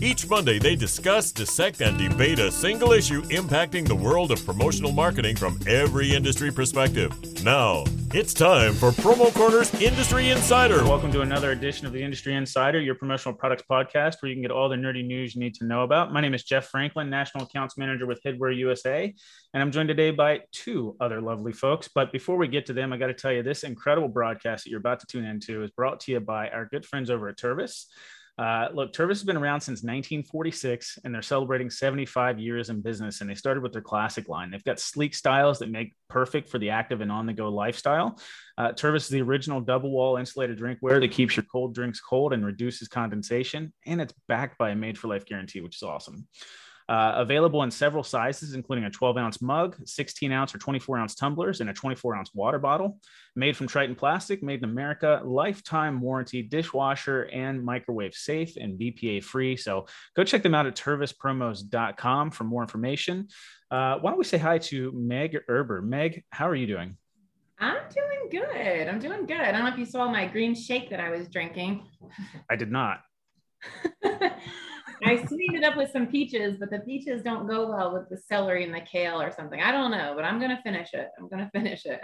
Each Monday, they discuss, dissect, and debate a single issue impacting the world of promotional marketing from every industry perspective. Now, it's time for Promo Corner's Industry Insider. Welcome to another edition of the Industry Insider, your promotional products podcast where you can get all the nerdy news you need to know about. My name is Jeff Franklin, National Accounts Manager with Hidware USA, and I'm joined today by two other lovely folks. But before we get to them, I got to tell you this incredible broadcast that you're about to tune into is brought to you by our good friends over at Tervis. Look, Tervis has been around since 1946, and they're celebrating 75 years in business, and they started with their classic line. They've got sleek styles that make perfect for the active and on-the-go lifestyle. Tervis is the original double-wall insulated drinkware that keeps your cold drinks cold and reduces condensation, and it's backed by a made-for-life guarantee, which is awesome. Available in several sizes, including a 12-ounce mug, 16-ounce or 24-ounce tumblers, and a 24-ounce water bottle. Made from Tritan plastic, made in America, lifetime warranty, dishwasher, and microwave safe and BPA-free. So go check them out at Tervispromos.com for more information. Why don't we say hi to Meg Erber. Meg, how are you doing? I'm doing good. I don't know if you saw my green shake that I was drinking. I did not. I sweetened it up with some peaches, but the peaches don't go well with the celery and the kale or something. I don't know, but I'm going to finish it.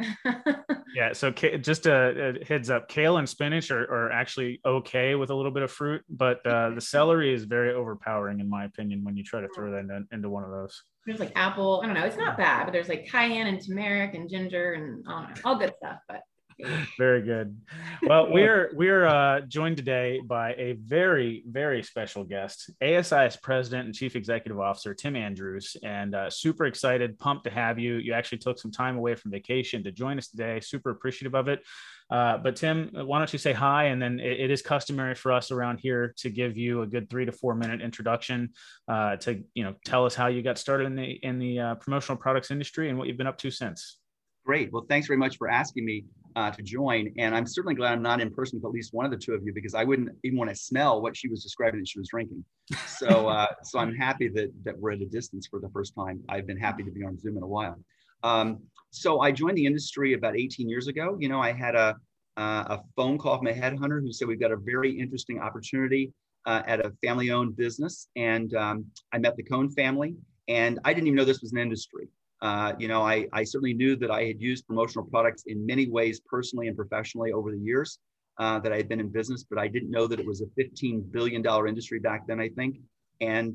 Yeah. So just a heads up, kale and spinach are actually okay with a little bit of fruit, but the celery is very overpowering, in my opinion, when you try to throw that into one of those. There's like apple. I don't know. It's not bad, but there's like cayenne and turmeric and ginger and all good stuff, but. Very good. Well, we're joined today by a very, very special guest, ASIS President and Chief Executive Officer Tim Andrews, and super excited, pumped to have you. You actually took some time away from vacation to join us today. Super appreciative of it. But Tim, why don't you say hi, and then it is customary for us around here to give you a good 3 to 4 minute introduction to tell us how you got started in the promotional products industry and what you've been up to since. Great. Well, thanks very much for asking me to join. And I'm certainly glad I'm not in person with at least one of the two of you, because I wouldn't even want to smell what she was describing that she was drinking. So so I'm happy that we're at a distance for the first time. I've been happy to be on Zoom in a while. So I joined the industry about 18 years ago. I had a phone call from a headhunter who said, we've got a very interesting opportunity at a family-owned business. And I met the Cohn family, and I didn't even know this was an industry. I certainly knew that I had used promotional products in many ways, personally and professionally, over the years that I had been in business, but I didn't know that it was a $15 billion industry back then, I think, and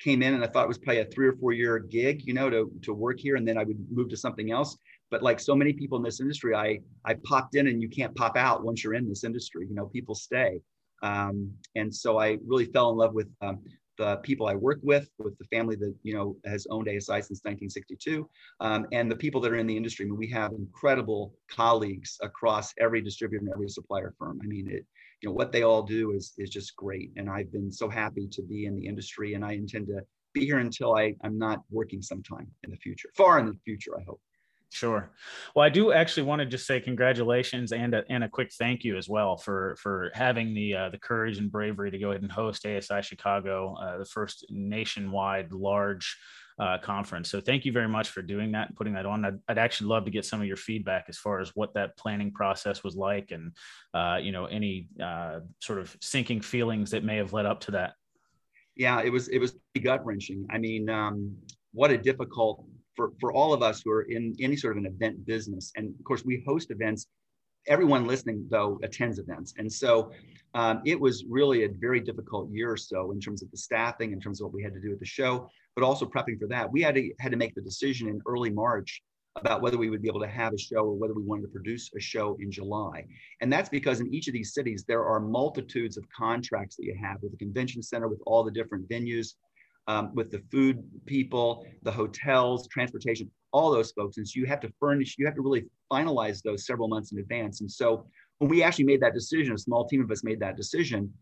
came in and I thought it was probably a 3 or 4 year gig, to work here, and then I would move to something else. But like so many people in this industry, I popped in and you can't pop out once you're in this industry, people stay. And so I really fell in love with the people I work with the family that has owned ASI since 1962, and the people that are in the industry. I mean, we have incredible colleagues across every distributor and every supplier firm. I mean, what they all do is just great, and I've been so happy to be in the industry, and I intend to be here until I'm not working sometime in the future, far in the future, I hope. Sure. Well, I do actually want to just say congratulations and a quick thank you as well for having the courage and bravery to go ahead and host ASI Chicago, the first nationwide large conference. So thank you very much for doing that and putting that on. I'd actually love to get some of your feedback as far as what that planning process was like and, any sort of sinking feelings that may have led up to that. Yeah, it was gut wrenching. I mean, what a difficult for all of us who are in any sort of an event business. And of course we host events, everyone listening though attends events. And so it was really a very difficult year or so in terms of the staffing, in terms of what we had to do at the show, but also prepping for that. We had to make the decision in early March about whether we would be able to have a show or whether we wanted to produce a show in July. And that's because in each of these cities, there are multitudes of contracts that you have with the convention center, with all the different venues, with the food people, the hotels, transportation, all those folks. And so you have to really finalize those several months in advance. And so when we actually made that decision, a small team of us made that decision,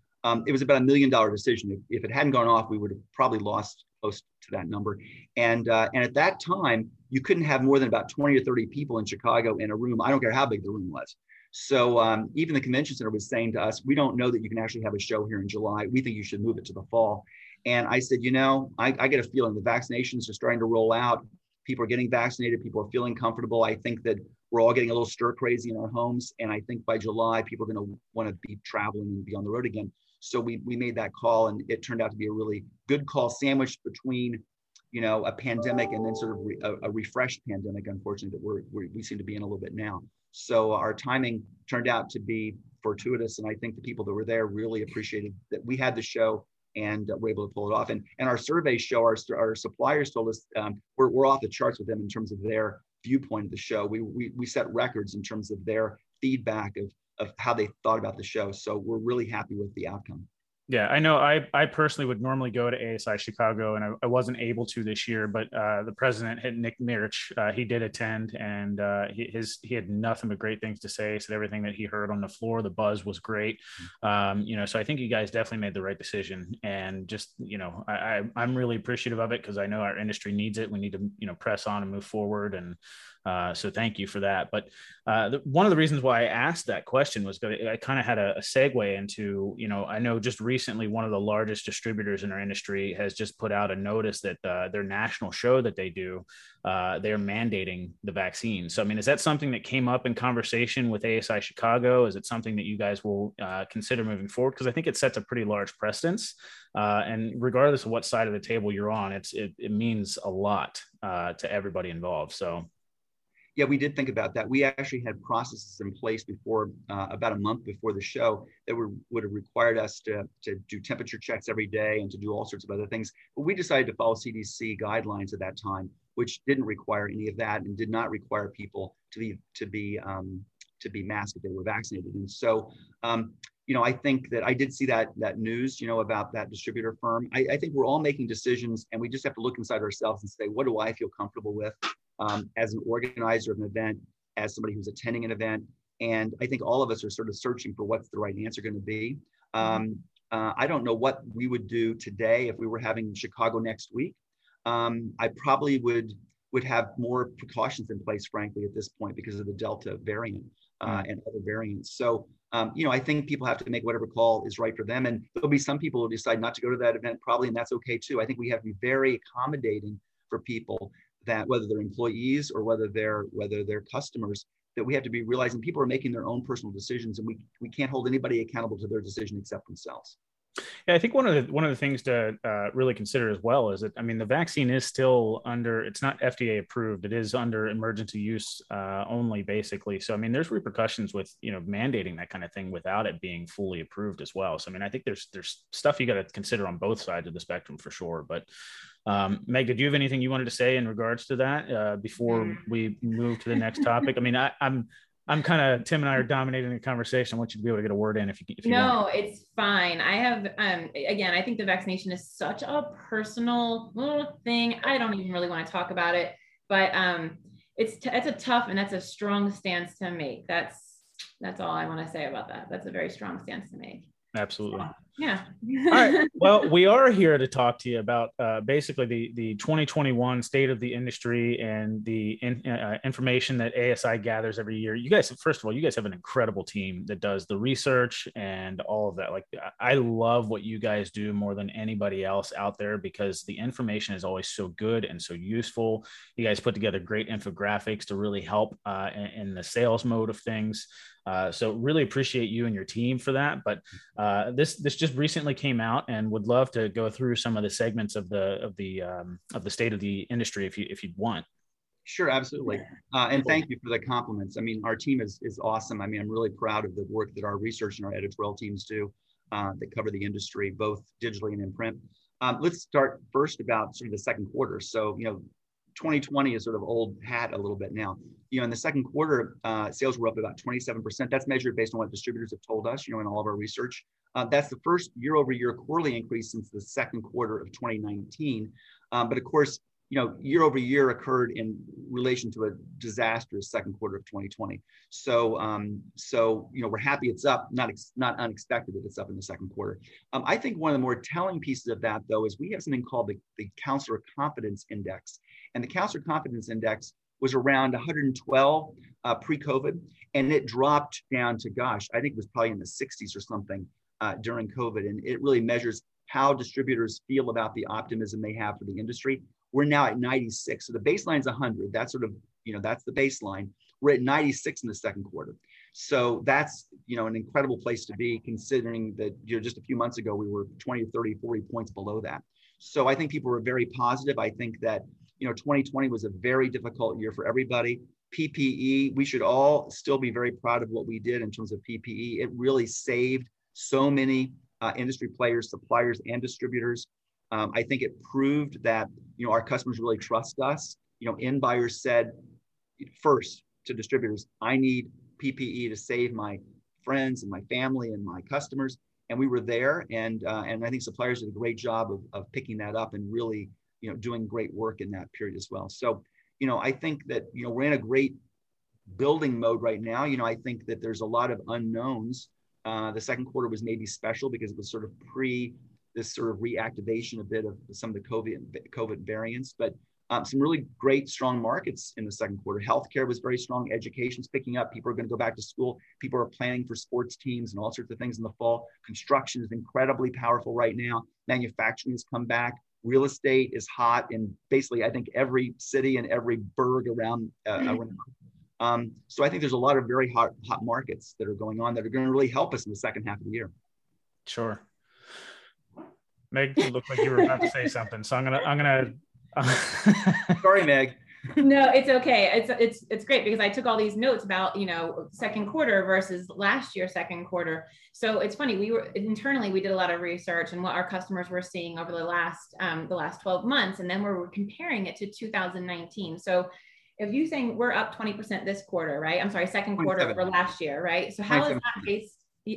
it was about $1 million decision. If it hadn't gone off, we would have probably lost close to that number. And at that time, you couldn't have more than about 20 or 30 people in Chicago in a room. I don't care how big the room was. So even the convention center was saying to us, we don't know that you can actually have a show here in July. We think you should move it to the fall. And I said, I get a feeling the vaccinations are starting to roll out. People are getting vaccinated. People are feeling comfortable. I think that we're all getting a little stir crazy in our homes. And I think by July, people are going to want to be traveling and be on the road again. So we made that call, and it turned out to be a really good call, sandwiched between, you know, a pandemic and then sort of a refreshed pandemic, unfortunately, that we seem to be in a little bit now. So our timing turned out to be fortuitous. And I think the people that were there really appreciated that we had the show and were able to pull it off. And our surveys show, our suppliers told us, we're off the charts with them in terms of their viewpoint of the show. We set records in terms of their feedback of how they thought about the show. So we're really happy with the outcome. Yeah, I know I personally would normally go to ASI Chicago, and I wasn't able to this year, but the president, Nick Mirch, he did attend, and he had nothing but great things to say. He said everything that he heard on the floor, the buzz was great. You know, so I think you guys definitely made the right decision, and just, you know, I'm really appreciative of it because I know our industry needs it. We need to, you know, press on and move forward, and so thank you for that. But one of the reasons why I asked that question was because I kind of had a segue into, you know, I know just recently one of the largest distributors in our industry has just put out a notice that their national show that they do, they're mandating the vaccine. So, I mean, is that something that came up in conversation with ASI Chicago? Is it something that you guys will consider moving forward? Because I think it sets a pretty large precedence. And regardless of what side of the table you're on, it means a lot to everybody involved. So. Yeah, we did think about that. We actually had processes in place before, about a month before the show, that would have required us to do temperature checks every day and to do all sorts of other things. But we decided to follow CDC guidelines at that time, which didn't require any of that and did not require people to be masked if they were vaccinated. And so, you know, I think that I did see that news, you know, about that distributor firm. I think we're all making decisions, and we just have to look inside ourselves and say, what do I feel comfortable with? As an organizer of an event, as somebody who's attending an event. And I think all of us are sort of searching for what's the right answer going to be. I don't know what we would do today if we were having Chicago next week. I probably would have more precautions in place, frankly, at this point because of the Delta variant and other variants. So, you know, I think people have to make whatever call is right for them. And there'll be some people who decide not to go to that event probably, and that's okay too. I think we have to be very accommodating for people, that whether they're employees or whether they're customers, that we have to be realizing people are making their own personal decisions, and we can't hold anybody accountable to their decision except themselves. Yeah, I think one of the things to really consider as well is that, I mean, the vaccine is still it's not FDA approved. It is under emergency use only, basically. So, I mean, there's repercussions with, you know, mandating that kind of thing without it being fully approved as well. So, I mean, I think there's stuff you got to consider on both sides of the spectrum for sure. But Meg, did you have anything you wanted to say in regards to that before we move to the next topic? I mean, I'm kind of, Tim and I are dominating the conversation. I want you to be able to get a word in if you want. No, it's fine. I have, again, I think the vaccination is such a personal little thing. I don't even really want to talk about it, but it's a tough, and that's a strong stance to make. That's all I want to say about that. That's a very strong stance to make. Absolutely. Yeah. All right. Well, we are here to talk to you about basically the 2021 state of the industry and the information that ASI gathers every year. You guys, first of all, you guys have an incredible team that does the research and all of that. Like, I love what you guys do more than anybody else out there because the information is always so good and so useful. You guys put together great infographics to really help in the sales mode of things. So really appreciate you and your team for that. But this just recently came out, and would love to go through some of the segments of the state of the industry if you'd want. Sure, absolutely. And thank you for the compliments. I mean, our team is awesome. I mean, I'm really proud of the work that our research and our editorial teams do that cover the industry, both digitally and in print. Let's start first about sort of the second quarter. So, you know, 2020 is sort of old hat a little bit now. You know, in the second quarter, sales were up about 27%. That's measured based on what distributors have told us, you know, in all of our research. That's the first year-over-year quarterly increase since the second quarter of 2019. But of course, you know, year-over-year occurred in relation to a disastrous second quarter of 2020. So, you know, we're happy it's up, not unexpected that it's up in the second quarter. I think one of the more telling pieces of that, though, is we have something called the Counselor Confidence Index. And the Counselor Confidence Index was around 112 pre-COVID, and it dropped down to, gosh, I think it was probably in the 60s or something during COVID. And it really measures how distributors feel about the optimism they have for the industry. We're now at 96. So the baseline is 100. That's sort of, you know, that's the baseline. We're at 96 in the second quarter. So that's, you know, an incredible place to be, considering that, you know, just a few months ago, we were 20, 30, 40 points below that. So I think people were very positive. I think that, you know, 2020 was a very difficult year for everybody. PPE, we should all still be very proud of what we did in terms of PPE. It really saved so many industry players, suppliers, and distributors. I think it proved that, you know, our customers really trust us. You know, end buyers said first to distributors, I need PPE to save my friends and my family and my customers. And we were there. And I think suppliers did a great job of picking that up and really, you know, doing great work in that period as well. So, you know, I think that, you know, we're in a great building mode right now. You know, I think that there's a lot of unknowns. The second quarter was maybe special because it was sort of pre this sort of reactivation a bit of some of the COVID variants, but some really great, strong markets in the second quarter. Healthcare was very strong. Education's picking up. People are going to go back to school. People are planning for sports teams and all sorts of things in the fall. Construction is incredibly powerful right now. Manufacturing has come back. Real estate is hot in basically, I think, every city and every burg around. So I think there's a lot of very hot markets that are going on that are going to really help us in the second half of the year. Sure. Meg, you looked like you were about to say something, so I'm gonna. Sorry, Meg. No, it's okay. It's great because I took all these notes about, you know, second quarter versus last year's second quarter. So it's funny, we were internally, we did a lot of research and what our customers were seeing over the last 12 months. And then we were comparing it to 2019. So if you're saying we're up 20% this quarter, right? I'm sorry, second quarter over last year, right? So how is that based?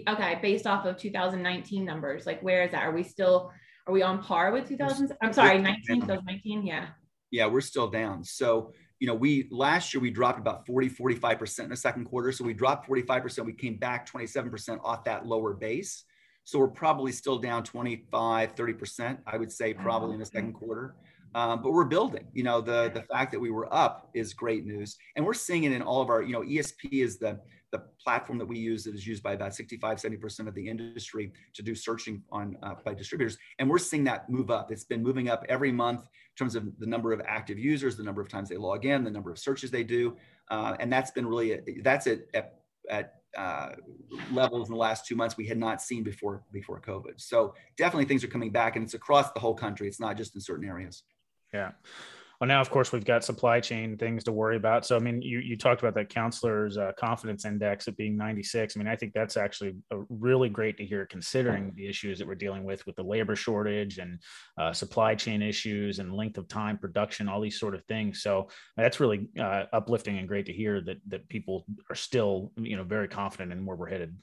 Okay, based off of 2019 numbers, like where is that? Are we still, are we on par with 2000? I'm sorry, 19, yeah. Yeah, we're still down. So, you know, we, last year we dropped about 45% in the second quarter. So we dropped 45%, we came back 27% off that lower base. So we're probably still down 25, 30%, I would say probably in the second quarter. But we're building, you know, the fact that we were up is great news. And we're seeing it in all of our, you know, ESP is the platform that we use that is used by about 65, 70% of the industry to do searching on by distributors. And we're seeing that move up. It's been moving up every month in terms of the number of active users, the number of times they log in, the number of searches they do. And that's been really, that's at levels in the last 2 months we had not seen before COVID. So definitely things are coming back and it's across the whole country. It's not just in certain areas. Yeah. Well, now, of course, we've got supply chain things to worry about. So, I mean, you talked about that counselor's confidence index at being 96. I mean, I think that's actually really great to hear, considering the issues that we're dealing with the labor shortage and supply chain issues and length of time, production, all these sort of things. So that's really uplifting and great to hear that people are still, you know, very confident in where we're headed.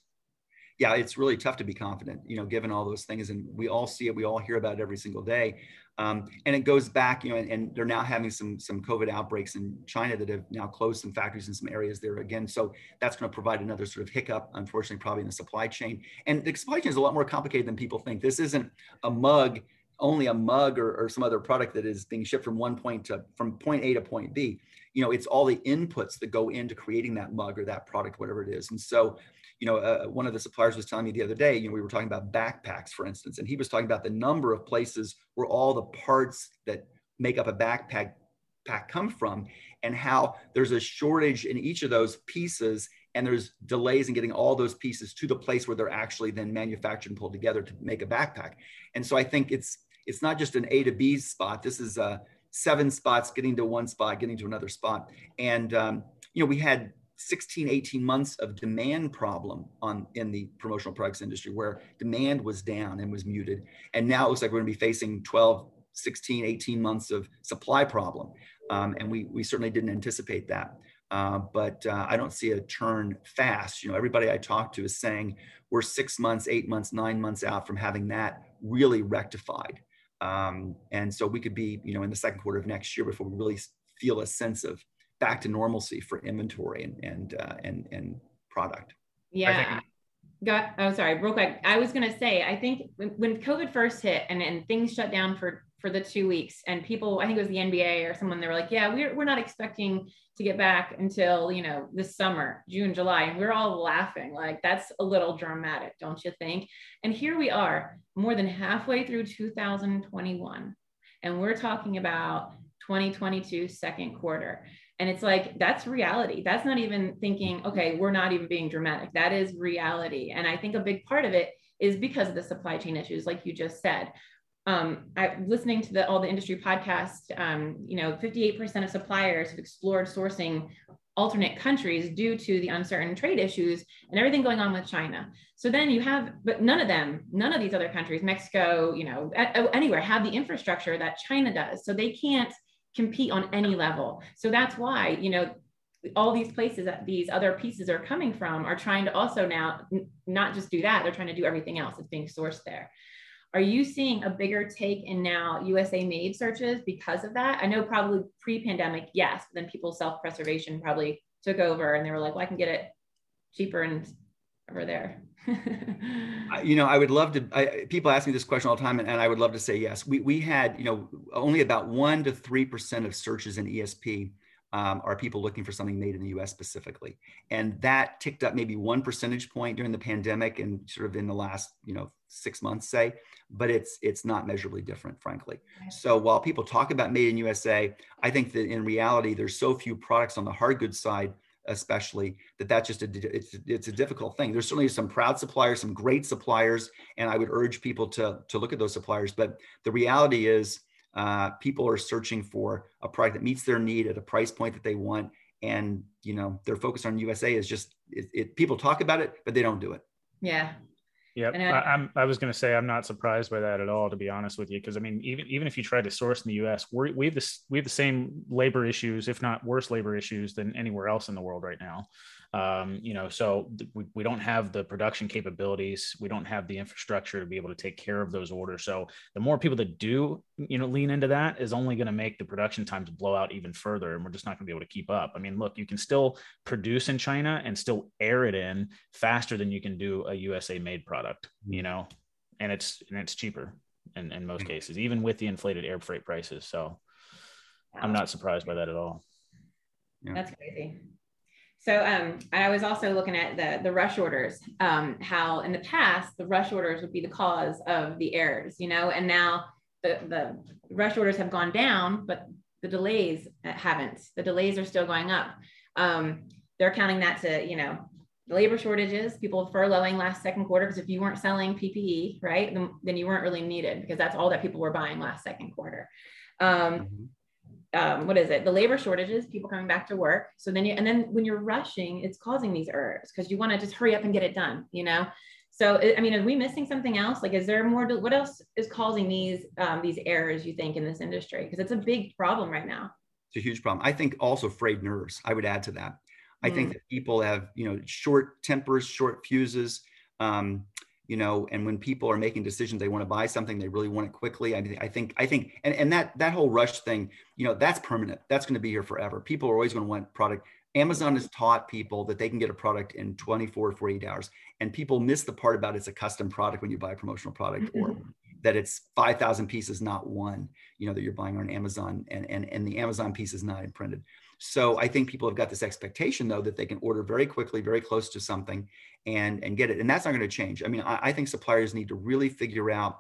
Yeah, it's really tough to be confident, you know, given all those things. And we all see it. We all hear about it every single day. And it goes back, you know, and they're now having some COVID outbreaks in China that have now closed some factories in some areas there again. So that's going to provide another sort of hiccup, unfortunately, probably in the supply chain. And the supply chain is a lot more complicated than people think. This isn't only a mug or some other product that is being shipped from point A to point B. You know, it's all the inputs that go into creating that mug or that product, whatever it is. And so, you know, one of the suppliers was telling me the other day, you know, we were talking about backpacks, for instance, and he was talking about the number of places where all the parts that make up a backpack come from, and how there's a shortage in each of those pieces, and there's delays in getting all those pieces to the place where they're actually then manufactured and pulled together to make a backpack. And so I think it's not just an A to B spot. This is 7 spots getting to 1 spot, getting to another spot. And, you know, we had 16, 18 months of demand problem in the promotional products industry, where demand was down and was muted. And now it looks like we're going to be facing 12, 16, 18 months of supply problem. And we certainly didn't anticipate that. But I don't see a turn fast. You know, everybody I talk to is saying we're 6 months, 8 months, 9 months out from having that really rectified. And so we could be, you know, in the second quarter of next year before we really feel a sense of back to normalcy for inventory and product. Yeah. Real quick. I was going to say, I think when COVID first hit and things shut down for the 2 weeks, and people, I think it was the NBA or someone, they were like, yeah, we're not expecting to get back until, you know, this summer, June, July. And we're all laughing. Like, that's a little dramatic, don't you think? And here we are more than halfway through 2021. And we're talking about 2022 second quarter. And it's like, that's reality. That's not even thinking, okay, we're not even being dramatic. That is reality. And I think a big part of it is because of the supply chain issues, like you just said. Listening to all the industry podcasts, 58% of suppliers have explored sourcing alternate countries due to the uncertain trade issues and everything going on with China. So then you have, but none of these other countries, Mexico, anywhere, have the infrastructure that China does. So they can't compete on any level. So that's why, all these places that these other pieces are coming from are trying to also now not just do that, they're trying to do everything else that's being sourced there. Are you seeing a bigger take in now USA made searches because of that? I know probably pre-pandemic, yes, but then people's self-preservation probably took over and they were like, well, I can get it cheaper and over there. I would love to, people ask me this question all the time, and I would love to say yes. We had, only about 1% to 3% of searches in ESP are people looking for something made in the US specifically. And that ticked up maybe 1 percentage point during the pandemic and sort of in the last, 6 months, say, but it's not measurably different, frankly. So while people talk about made in USA, I think that in reality, there's so few products on the hard goods side, especially that's just it's a difficult thing. There's certainly some proud suppliers, some great suppliers, and I would urge people to look at those suppliers. But the reality is people are searching for a product that meets their need at a price point that they want. And, their focus on USA is just, people talk about it, but they don't do it. Yeah. Yep. I was going to say, I'm not surprised by that at all, to be honest with you. Because even if you try to source in the US, we have the same labor issues, if not worse labor issues than anywhere else in the world right now. So we don't have the production capabilities. We don't have the infrastructure to be able to take care of those orders. So the more people that do, lean into that is only going to make the production times blow out even further. And we're just not going to be able to keep up. Look, you can still produce in China and still air it in faster than you can do a USA made product, and it's cheaper in most cases, even with the inflated air freight prices. So I'm not surprised by that at all. Yeah. That's crazy. So I was also looking at the rush orders, how in the past, the rush orders would be the cause of the errors, and now the rush orders have gone down, but the delays haven't. The delays are still going up. They're counting that to, labor shortages, people furloughing last second quarter, because if you weren't selling PPE, right, then you weren't really needed, because that's all that people were buying last second quarter. The labor shortages, people coming back to work. So then and then when you're rushing, it's causing these errors because you want to just hurry up and get it done, So, are we missing something else? Like, is there more, what else is causing these errors, you think, in this industry? Because it's a big problem right now. It's a huge problem. I think also frayed nerves, I would add to that. I think that people have, short tempers, short fuses, and when people are making decisions, they want to buy something, they really want it quickly. I think, and that whole rush thing, that's permanent. That's going to be here forever. People are always going to want product. Amazon has taught people that they can get a product in 24 or 48 hours. And people miss the part about it's a custom product when you buy a promotional product, or that it's 5,000 pieces, not one, that you're buying on Amazon, and the Amazon piece is not imprinted. So I think people have got this expectation, though, that they can order very quickly, very close to something and get it. And that's not going to change. I think suppliers need to really figure out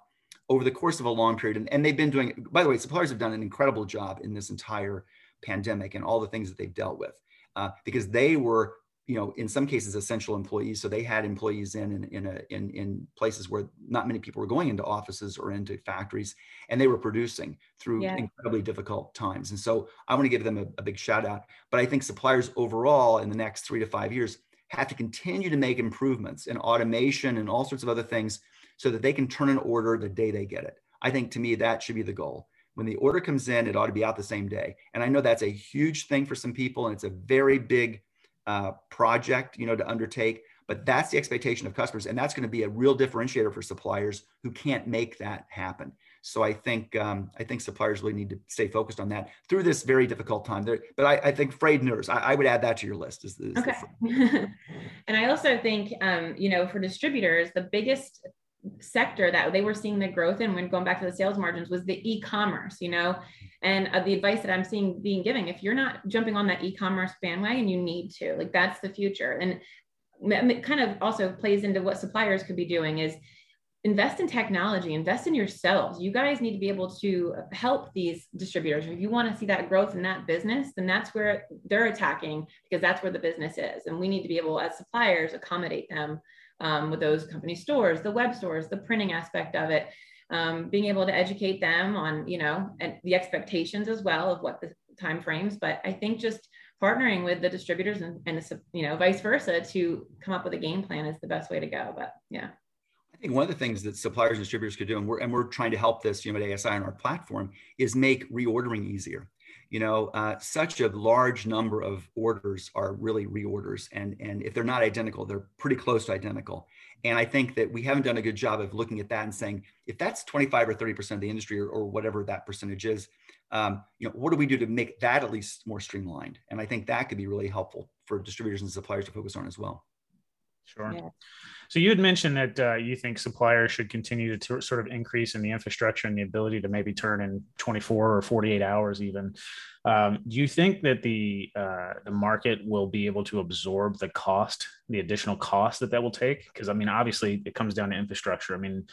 over the course of a long period. And they've been doing, by the way, suppliers have done an incredible job in this entire pandemic and all the things that they've dealt with, because they were, in some cases, essential employees. So they had employees in places where not many people were going into offices or into factories, and they were producing through incredibly difficult times. And so I want to give them a big shout out. But I think suppliers overall in the next 3 to 5 years have to continue to make improvements in automation and all sorts of other things so that they can turn an order the day they get it. I think, to me, that should be the goal. When the order comes in, it ought to be out the same day. And I know that's a huge thing for some people, and it's a very big project, to undertake, but that's the expectation of customers. And that's going to be a real differentiator for suppliers who can't make that happen. So I think suppliers really need to stay focused on that through this very difficult time there. But I think frayed nerves, I would add that to your list. Okay. And I also think, for distributors, the biggest sector that they were seeing the growth in when going back to the sales margins was the e-commerce, and the advice that I'm seeing being given, if you're not jumping on that e-commerce bandwagon, you need to, like, that's the future. And it kind of also plays into what suppliers could be doing is invest in technology, invest in yourselves. You guys need to be able to help these distributors. If you want to see that growth in that business, then that's where they're attacking, because that's where the business is. And we need to be able as suppliers, accommodate them with those company stores, the web stores, the printing aspect of it, being able to educate them on, you know, and the expectations as well of what the timeframes. But I think just partnering with the distributors and you know, vice versa, to come up with a game plan is the best way to go. But yeah. I think one of the things that suppliers and distributors could do, and we're trying to help this, you know, at ASI on our platform, is make reordering easier. You know, such a large number of orders are really reorders, and if they're not identical, they're pretty close to identical. And I think that we haven't done a good job of looking at that and saying, if that's 25 or 30% of the industry, or whatever that percentage is, you know, what do we do to make that at least more streamlined? And I think that could be really helpful for distributors and suppliers to focus on as well. Sure. Yeah. So you had mentioned that you think suppliers should continue to sort of increase in the infrastructure and the ability to maybe turn in 24 or 48 hours even. Do you think that the market will be able to absorb the cost, the additional cost that will take? Because, I mean, obviously it comes down to infrastructure. I mean,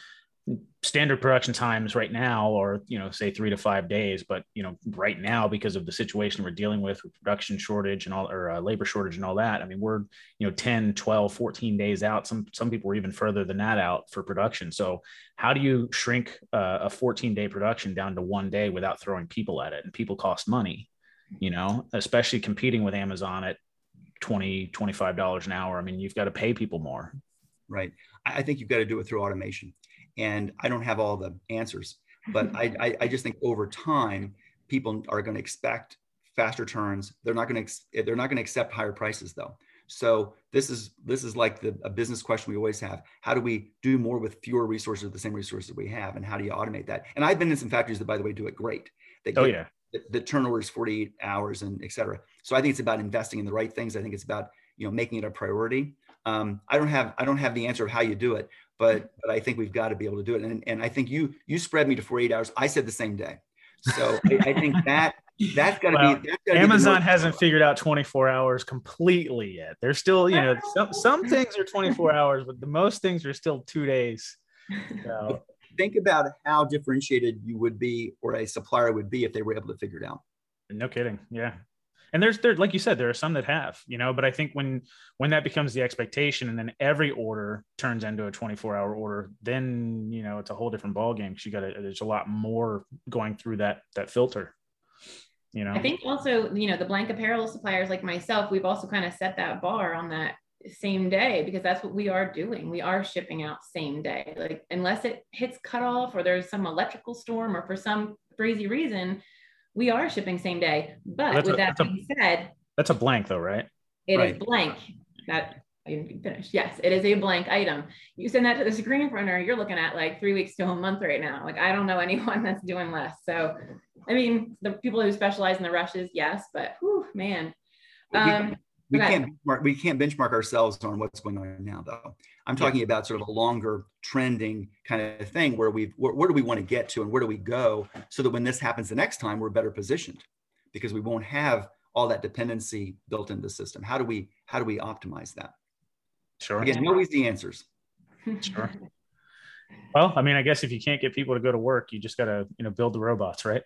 standard production times right now are, you know, say 3 to 5 days, but, you know, right now, because of the situation we're dealing with production shortage and all, or labor shortage and all that, I mean, we're, you know, 10, 12, 14 days out. Some people are even further than that out for production. So how do you shrink a 14-day production down to 1 day without throwing people at it? And people cost money, you know, especially competing with Amazon at $20, $25 an hour. I mean, you've got to pay people more. Right. I think you've got to do it through automation. And I don't have all the answers, but I just think over time, people are going to expect faster turns. They're not going to accept higher prices though. So this is like a business question we always have. How do we do more with fewer resources, with the same resources we have? And how do you automate that? And I've been in some factories that, by the way, do it great. They get, oh yeah. The turnover is 48 hours and et cetera. So I think it's about investing in the right things. I think it's about, you know, making it a priority. I don't have the answer of how you do it, but I think we've got to be able to do it. And I think you spread me to 48 hours. I said the same day. So I think that's got to be. Amazon hasn't figured out 24 hours completely yet. There's still, you know, some things are 24 hours, but the most things are still 2 days. So. Think about how differentiated you would be, or a supplier would be, if they were able to figure it out. No kidding. Yeah. And there's like you said, there are some that have, you know, but I think when that becomes the expectation and then every order turns into a 24-hour order, then, you know, it's a whole different ballgame, because there's a lot more going through that filter, you know. I think also, you know, the blank apparel suppliers like myself, we've also kind of set that bar on that same day, because that's what we are doing. We are shipping out same day, like unless it hits cutoff or there's some electrical storm or for some crazy reason, we are shipping same day. But that's with that being said, that's a blank though, right? It is blank. That I didn't finish. Yes, it is a blank item. You send that to the screen printer, you're looking at like 3 weeks to a month right now. Like, I don't know anyone that's doing less. So, I mean, the people who specialize in the rushes, yes, but whew, man. We can't benchmark ourselves on what's going on now though. I'm talking about sort of a longer trending kind of thing where where do we want to get to and where do we go, so that when this happens the next time, we're better positioned, because we won't have all that dependency built into the system. How do we optimize that? Sure. Again, no easy answers. Sure. Well, I mean, I guess if you can't get people to go to work, you just got to, you know, build the robots, right?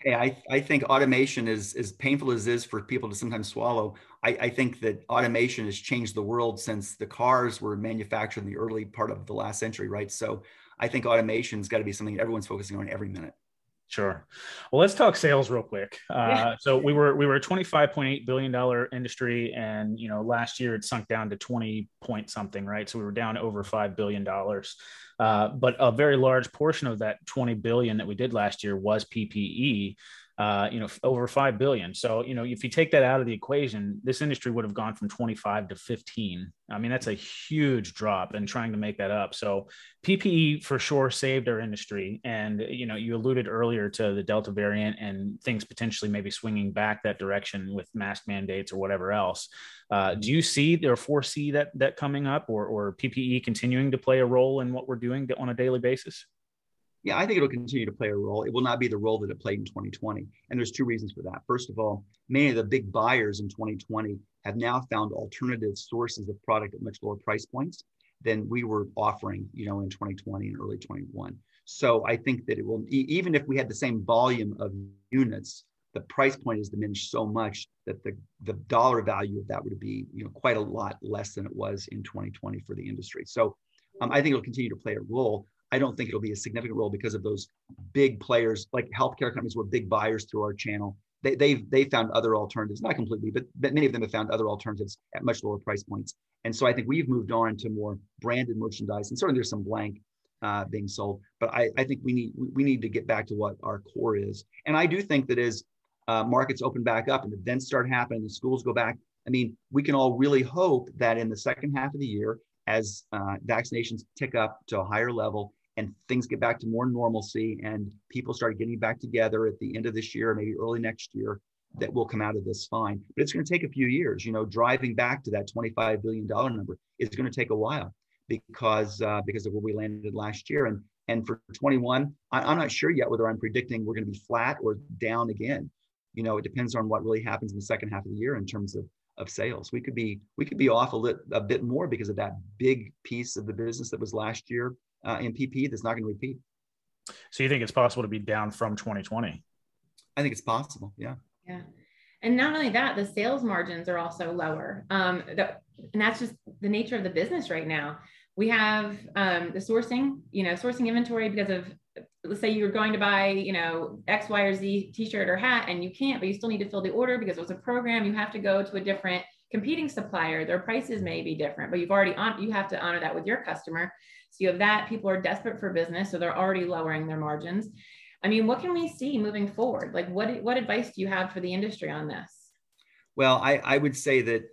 Hey, I think automation is as painful as it is for people to sometimes swallow. I think that automation has changed the world since the cars were manufactured in the early part of the last century, right? So I think automation's got to be something everyone's focusing on every minute. Sure. Well, let's talk sales real quick. So we were a $25.8 billion industry, and, you know, last year it sunk down to 20 point something, right? So we were down over $5 billion. But a very large portion of that 20 billion that we did last year was PPE, you know, over 5 billion. So, you know, if you take that out of the equation, this industry would have gone from 25 to 15. I mean, that's a huge drop, and trying to make that up. So PPE for sure saved our industry. And, you know, you alluded earlier to the Delta variant and things potentially maybe swinging back that direction with mask mandates or whatever else. Do you see or foresee that coming up, or PPE continuing to play a role in what we're doing on a daily basis? Yeah, I think it'll continue to play a role. It will not be the role that it played in 2020. And there's two reasons for that. First of all, many of the big buyers in 2020 have now found alternative sources of product at much lower price points. than we were offering, you know, in 2020 and early 21. So I think that it will, even if we had the same volume of units, the price point is diminished so much that the dollar value of that would be, you know, quite a lot less than it was in 2020 for the industry. So I think it'll continue to play a role. I don't think it'll be a significant role because of those big players, like healthcare companies were big buyers through our channel. They found other alternatives, not completely, but many of them have found other alternatives at much lower price points. And so I think we've moved on to more branded merchandise, and certainly there's some blank being sold, but I think we need to get back to what our core is. And I do think that as markets open back up and events start happening and schools go back, I mean, we can all really hope that in the second half of the year, as vaccinations tick up to a higher level and things get back to more normalcy and people start getting back together at the end of this year, maybe early next year, that we'll come out of this fine. But it's going to take a few years. You know, driving back to that $25 billion number is going to take a while because of where we landed last year. And for 21, I'm not sure yet whether I'm predicting we're going to be flat or down again. You know, it depends on what really happens in the second half of the year in terms of sales. We could be off a bit more because of that big piece of the business that was last year in PP that's not going to repeat. So you think it's possible to be down from 2020? I think it's possible. Yeah. Yeah. And not only that, the sales margins are also lower. And that's just the nature of the business right now. We have the sourcing, you know, sourcing inventory because of, let's say you were going to buy, you know, X, Y, or Z t-shirt or hat, and you can't, but you still need to fill the order because it was a program. You have to go to a different competing supplier. Their prices may be different, but you have to honor that with your customer. So you have that. People are desperate for business, so they're already lowering their margins. I mean, what can we see moving forward? Like, what advice do you have for the industry on this? Well, I would say that,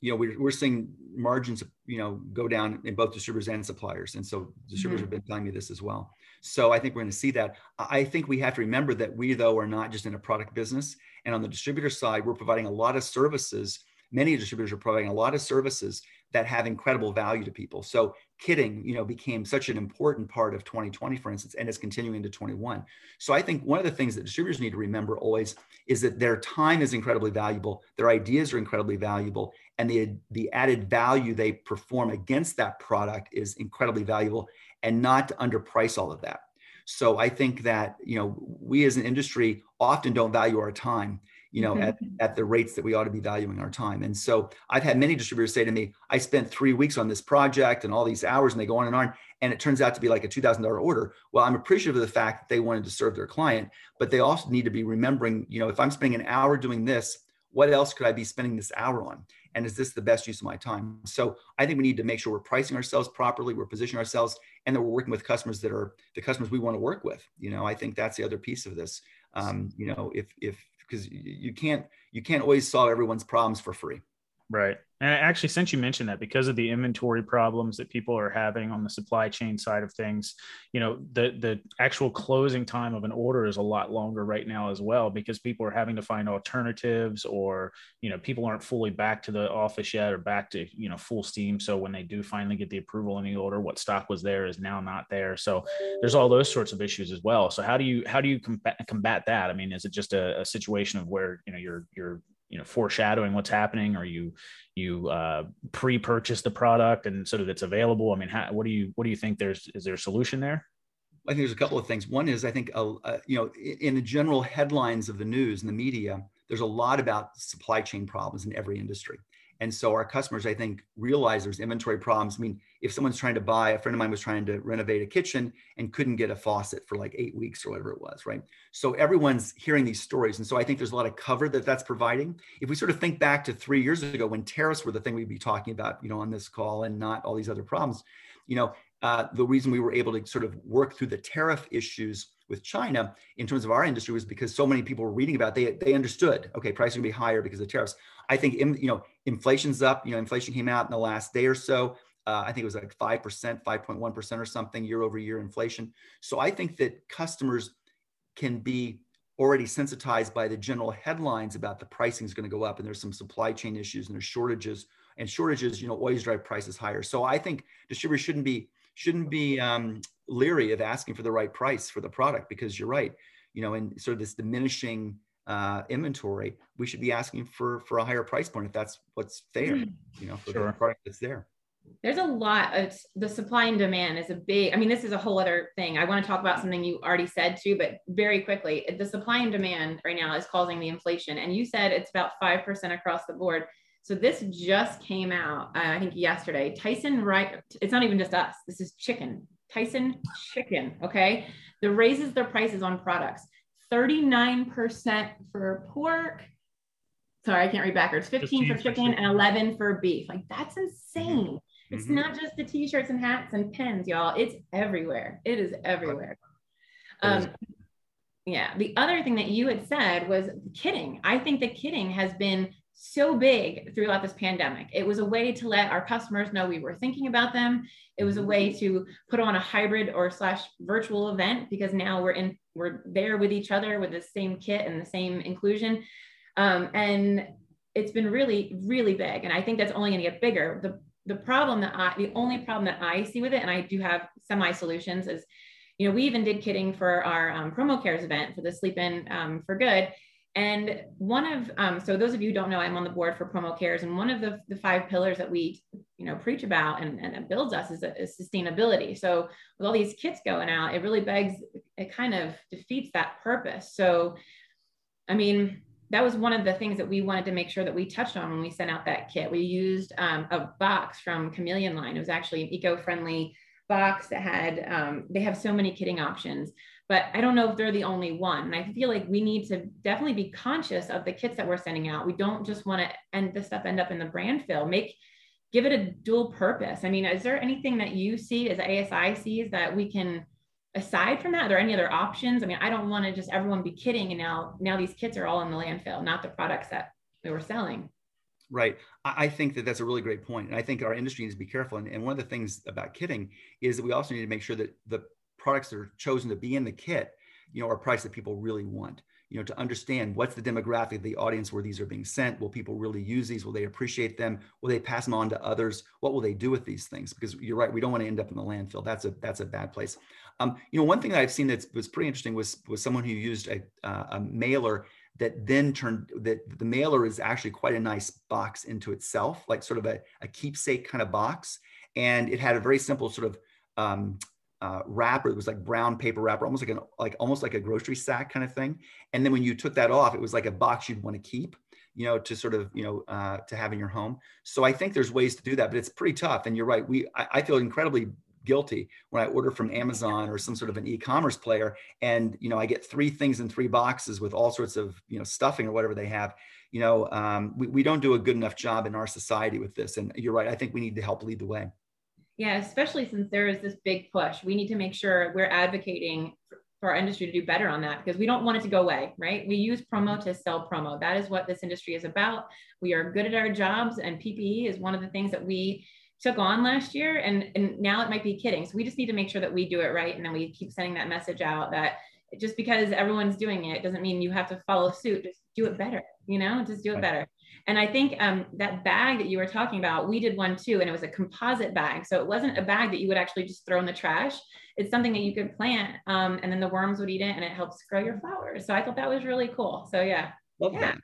you know, we're seeing margins, you know, go down in both distributors and suppliers. And so distributors have been telling me this as well. So I think we're going to see that. I think we have to remember that we, though, are not just in a product business. And on the distributor side, we're providing a lot of services. Many distributors are providing a lot of services that have incredible value to people. So kitting, you know, became such an important part of 2020, for instance, and it's continuing to 21. So I think one of the things that distributors need to remember always is that their time is incredibly valuable. Their ideas are incredibly valuable. And the added value they perform against that product is incredibly valuable, and not to underprice all of that. So I think that, you know, we as an industry often don't value our time, you know, at the rates that we ought to be valuing our time. And so I've had many distributors say to me, I spent 3 weeks on this project and all these hours, and they go on. And it turns out to be like a $2,000 order. Well, I'm appreciative of the fact that they wanted to serve their client, but they also need to be remembering, you know, if I'm spending an hour doing this, what else could I be spending this hour on? And is this the best use of my time? So I think we need to make sure we're pricing ourselves properly, we're positioning ourselves, and that we're working with customers that are the customers we want to work with. You know, I think that's the other piece of this. You know, because you can't always solve everyone's problems for free. Right. And actually, since you mentioned that, because of the inventory problems that people are having on the supply chain side of things, you know, the actual closing time of an order is a lot longer right now as well, because people are having to find alternatives, or, you know, people aren't fully back to the office yet, or back to, you know, full steam. So when they do finally get the approval on the order, what stock was there is now not there. So there's all those sorts of issues as well. So how do you combat that? I mean, is it just a situation of where, you know, you're foreshadowing what's happening, or you pre-purchase the product and so that it's available? I mean, what do you think is there a solution there? I think there's a couple of things. One is, I think, you know, in the general headlines of the news and the media, there's a lot about supply chain problems in every industry. And so our customers, I think, realize there's inventory problems. I mean, if someone's trying to buy, a friend of mine was trying to renovate a kitchen and couldn't get a faucet for like 8 weeks or whatever it was, right? So everyone's hearing these stories. And so I think there's a lot of cover that's providing. If we sort of think back to 3 years ago when tariffs were the thing we'd be talking about, you know, on this call, and not all these other problems, you know, the reason we were able to sort of work through the tariff issues with China in terms of our industry was because so many people were reading about it. They understood, okay, prices are gonna be higher because of tariffs. I think, you know, inflation's up. You know, inflation came out in the last day or so. I think it was like 5%, 5.1% or something year over year inflation. So I think that customers can be already sensitized by the general headlines about the pricing is going to go up, and there's some supply chain issues, and there's shortages, and shortages, you know, always drive prices higher. So I think distributors shouldn't be leery of asking for the right price for the product, because you're right, you know, in sort of this diminishing inventory, we should be asking for a higher price point if that's what's fair, you know, for the product that's there. There's a lot of the supply and demand is a big, I mean, this is a whole other thing. I want to talk about something you already said too, but very quickly, the supply and demand right now is causing the inflation. And you said it's about 5% across the board. So this just came out, I think yesterday, Tyson, right? It's not even just us. This is chicken, Tyson chicken. Okay. That raises their prices on products, 39% for pork. Sorry, I can't read backwards. 15 for chicken and 11 for beef. Like that's insane. It's not just the t-shirts and hats and pins, y'all. It's everywhere. It is everywhere. Yeah. The other thing that you had said was kidding. I think that kidding has been so big throughout this pandemic. It was a way to let our customers know we were thinking about them. It was a way to put on a hybrid or slash virtual event because now we're there with each other with the same kit and the same inclusion. And it's been really, really big. And I think that's only going to get bigger. The only problem that I see with it, and I do have semi-solutions is, you know, we even did kidding for our Promo Cares event for the Sleep In for Good. And one of, so those of you who don't know, I'm on the board for Promo Cares. And one of the five pillars that we, you know, preach about and it builds us is sustainability. So with all these kits going out, it really begs, it kind of defeats that purpose. So, I mean, that was one of the things that we wanted to make sure that we touched on when we sent out that kit. We used a box from Chameleon Line. It was actually an eco-friendly box that had, they have so many kitting options, but I don't know if they're the only one. And I feel like we need to definitely be conscious of the kits that we're sending out. We don't just want to end this stuff, end up in the brand fill, give it a dual purpose. I mean, is there anything that you see as ASI sees that we can, aside from that, are there any other options? I mean, I don't want to just everyone be kidding. And now these kits are all in the landfill, not the products that we were selling. Right. I think that's a really great point. And I think our industry needs to be careful. And one of the things about kitting is that we also need to make sure that the products that are chosen to be in the kit, you know, are products that people really want, you know, to understand what's the demographic of the audience where these are being sent. Will people really use these? Will they appreciate them? Will they pass them on to others? What will they do with these things? Because you're right, we don't want to end up in the landfill. That's a bad place. You know, one thing that I've seen that was pretty interesting was someone who used a mailer that then turned, that the mailer is actually quite a nice box into itself, like sort of a keepsake kind of box. And it had a very simple sort of wrapper. It was like brown paper wrapper, almost like a grocery sack kind of thing. And then when you took that off, it was like a box you'd want to keep, you know, to sort of, you know, to have in your home. So I think there's ways to do that, but it's pretty tough. And you're right. I feel incredibly guilty when I order from Amazon or some sort of an e-commerce player, and you know, I get 3 things in 3 boxes with all sorts of, you know, stuffing or whatever they have. You know, we don't do a good enough job in our society with this. And you're right, I think we need to help lead the way. Yeah, especially since there is this big push, we need to make sure we're advocating for our industry to do better on that, because we don't want it to go away, right? We use promo to sell promo. That is what this industry is about. We are good at our jobs, and PPE is one of the things that we took on last year, and now it might be kidding. So we just need to make sure that we do it right. And then we keep sending that message out that just because everyone's doing it doesn't mean you have to follow suit. Just do it better, you know, just do it better. And I think that bag that you were talking about, we did one too, and it was a composite bag. So it wasn't a bag that you would actually just throw in the trash. It's something that you could plant and then the worms would eat it, and it helps grow your flowers. So I thought that was really cool. So yeah. Love that.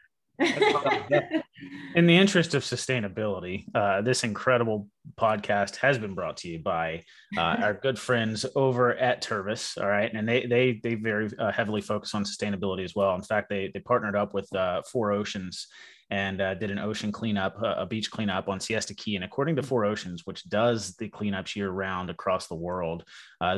In the interest of sustainability, this incredible podcast has been brought to you by our good friends over at Tervis. All right, and they very heavily focus on sustainability as well. In fact, they partnered up with Four Oceans and did an ocean cleanup, a beach cleanup on Siesta Key. And according to Four Oceans, which does the cleanups year round across the world,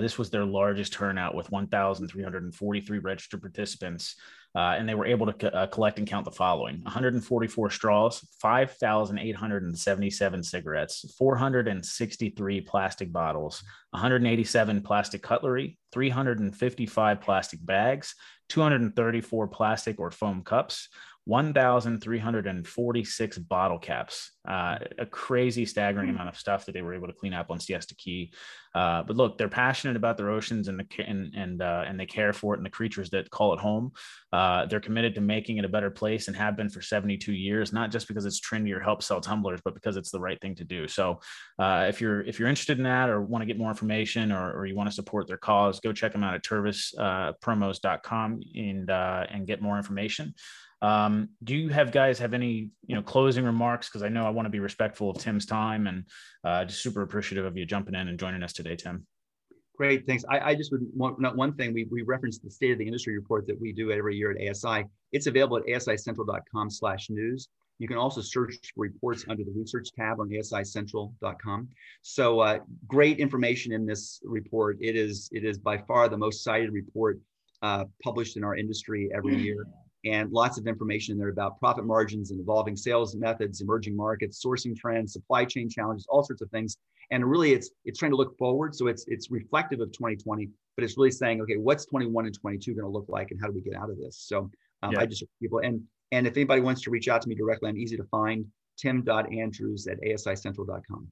this was their largest turnout with 1,343 registered participants. And they were able to collect and count the following: 144 straws, 5,877 cigarettes, 463 plastic bottles, 187 plastic cutlery, 355 plastic bags, 234 plastic or foam cups, 1,346 bottle caps, a crazy staggering amount of stuff that they were able to clean up on Siesta Key. But look, they're passionate about their oceans and they care for it and the creatures that call it home. They're committed to making it a better place and have been for 72 years, not just because it's trendy or help sell tumblers, but because it's the right thing to do. So if you're interested in that or want to get more information or you want to support their cause, go check them out at Tervispromos.com and get more information. Do you guys have any, closing remarks? Because I know I want to be respectful of Tim's time, and just super appreciative of you jumping in and joining us today, Tim. Great, thanks. I just would want not one thing. We referenced the State of the Industry report that we do every year at ASI. It's available at asicentral.com/news. You can also search reports under the research tab on asicentral.com. So great information in this report. It is by far the most cited report published in our industry every year. And lots of information in there about profit margins and evolving sales methods, emerging markets, sourcing trends, supply chain challenges, all sorts of things. And really, it's trying to look forward. So it's reflective of 2020, but it's really saying, okay, what's 21 and 22 going to look like, and how do we get out of this? So I just people and if anybody wants to reach out to me directly, I'm easy to find, tim.andrews@asicentral.com.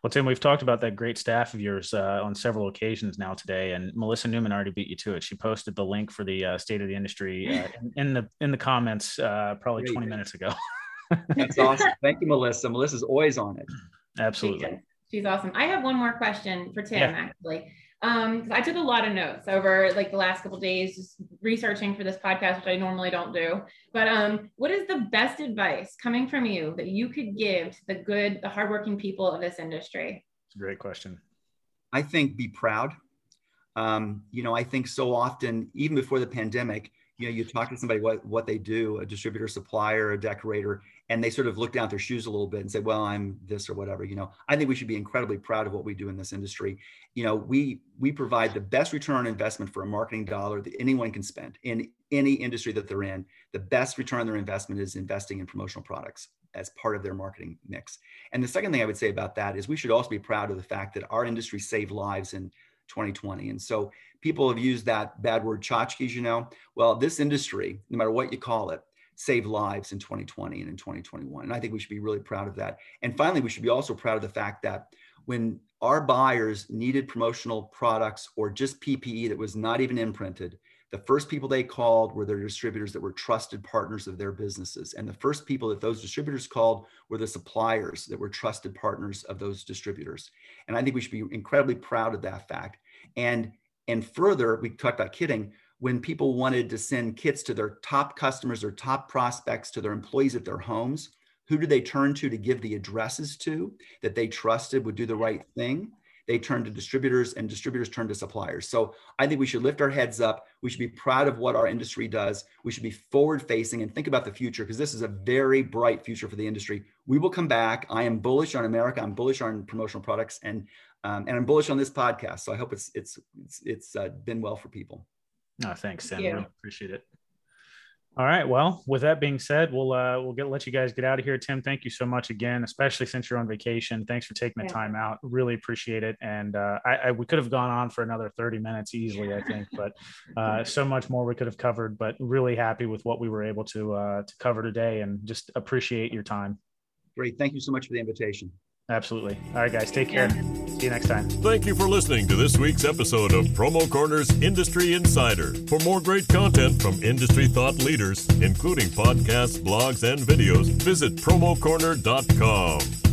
Well, Tim, we've talked about that great staff of yours on several occasions now today, and Melissa Newman already beat you to it. She posted the link for the State of the Industry in the comments probably 20 minutes ago. That's awesome. Thank you, Melissa. Melissa's always on it. Absolutely. She's awesome. I have one more question for Tim, actually. I took a lot of notes over like the last couple of days, just researching for this podcast, which I normally don't do, but what is the best advice coming from you that you could give to the hardworking people of this industry? It's a great question. I think be proud. I think so often, even before the pandemic, you talk to somebody what they do, a distributor, supplier, a decorator, and they sort of look down at their shoes a little bit and say, well, I'm this or whatever. I think we should be incredibly proud of what we do in this industry. We provide the best return on investment for a marketing dollar that anyone can spend in any industry that they're in. The best return on their investment is investing in promotional products as part of their marketing mix. And the second thing I would say about that is we should also be proud of the fact that our industry saved lives in 2020. And so people have used that bad word tchotchkes, Well, this industry, no matter what you call it, saved lives in 2020 and in 2021. And I think we should be really proud of that. And finally, we should be also proud of the fact that when our buyers needed promotional products or just PPE that was not even imprinted, the first people they called were their distributors that were trusted partners of their businesses. And the first people that those distributors called were the suppliers that were trusted partners of those distributors. And I think we should be incredibly proud of that fact. And further, we talked about kitting. When people wanted to send kits to their top customers or top prospects, to their employees at their homes, who did they turn to give the addresses to that they trusted would do the right thing? They turned to distributors, and distributors turned to suppliers. So I think we should lift our heads up. We should be proud of what our industry does. We should be forward facing and think about the future, because this is a very bright future for the industry. We will come back. I am bullish on America. I'm bullish on promotional products, and I'm bullish on this podcast. So I hope it's been well for people. No, thanks, Sam. I really appreciate it. All right. Well, with that being said, we'll let you guys get out of here. Tim, thank you so much again, especially since you're on vacation. Thanks for taking the time out. Really appreciate it. And we could have gone on for another 30 minutes easily, I think, but so much more we could have covered, but really happy with what we were able to cover today, and just appreciate your time. Great. Thank you so much for the invitation. Absolutely. All right, guys. Take care. See you next time. Thank you for listening to this week's episode of Promo Corner's Industry Insider. For more great content from industry thought leaders, including podcasts, blogs, and videos, visit promocorner.com.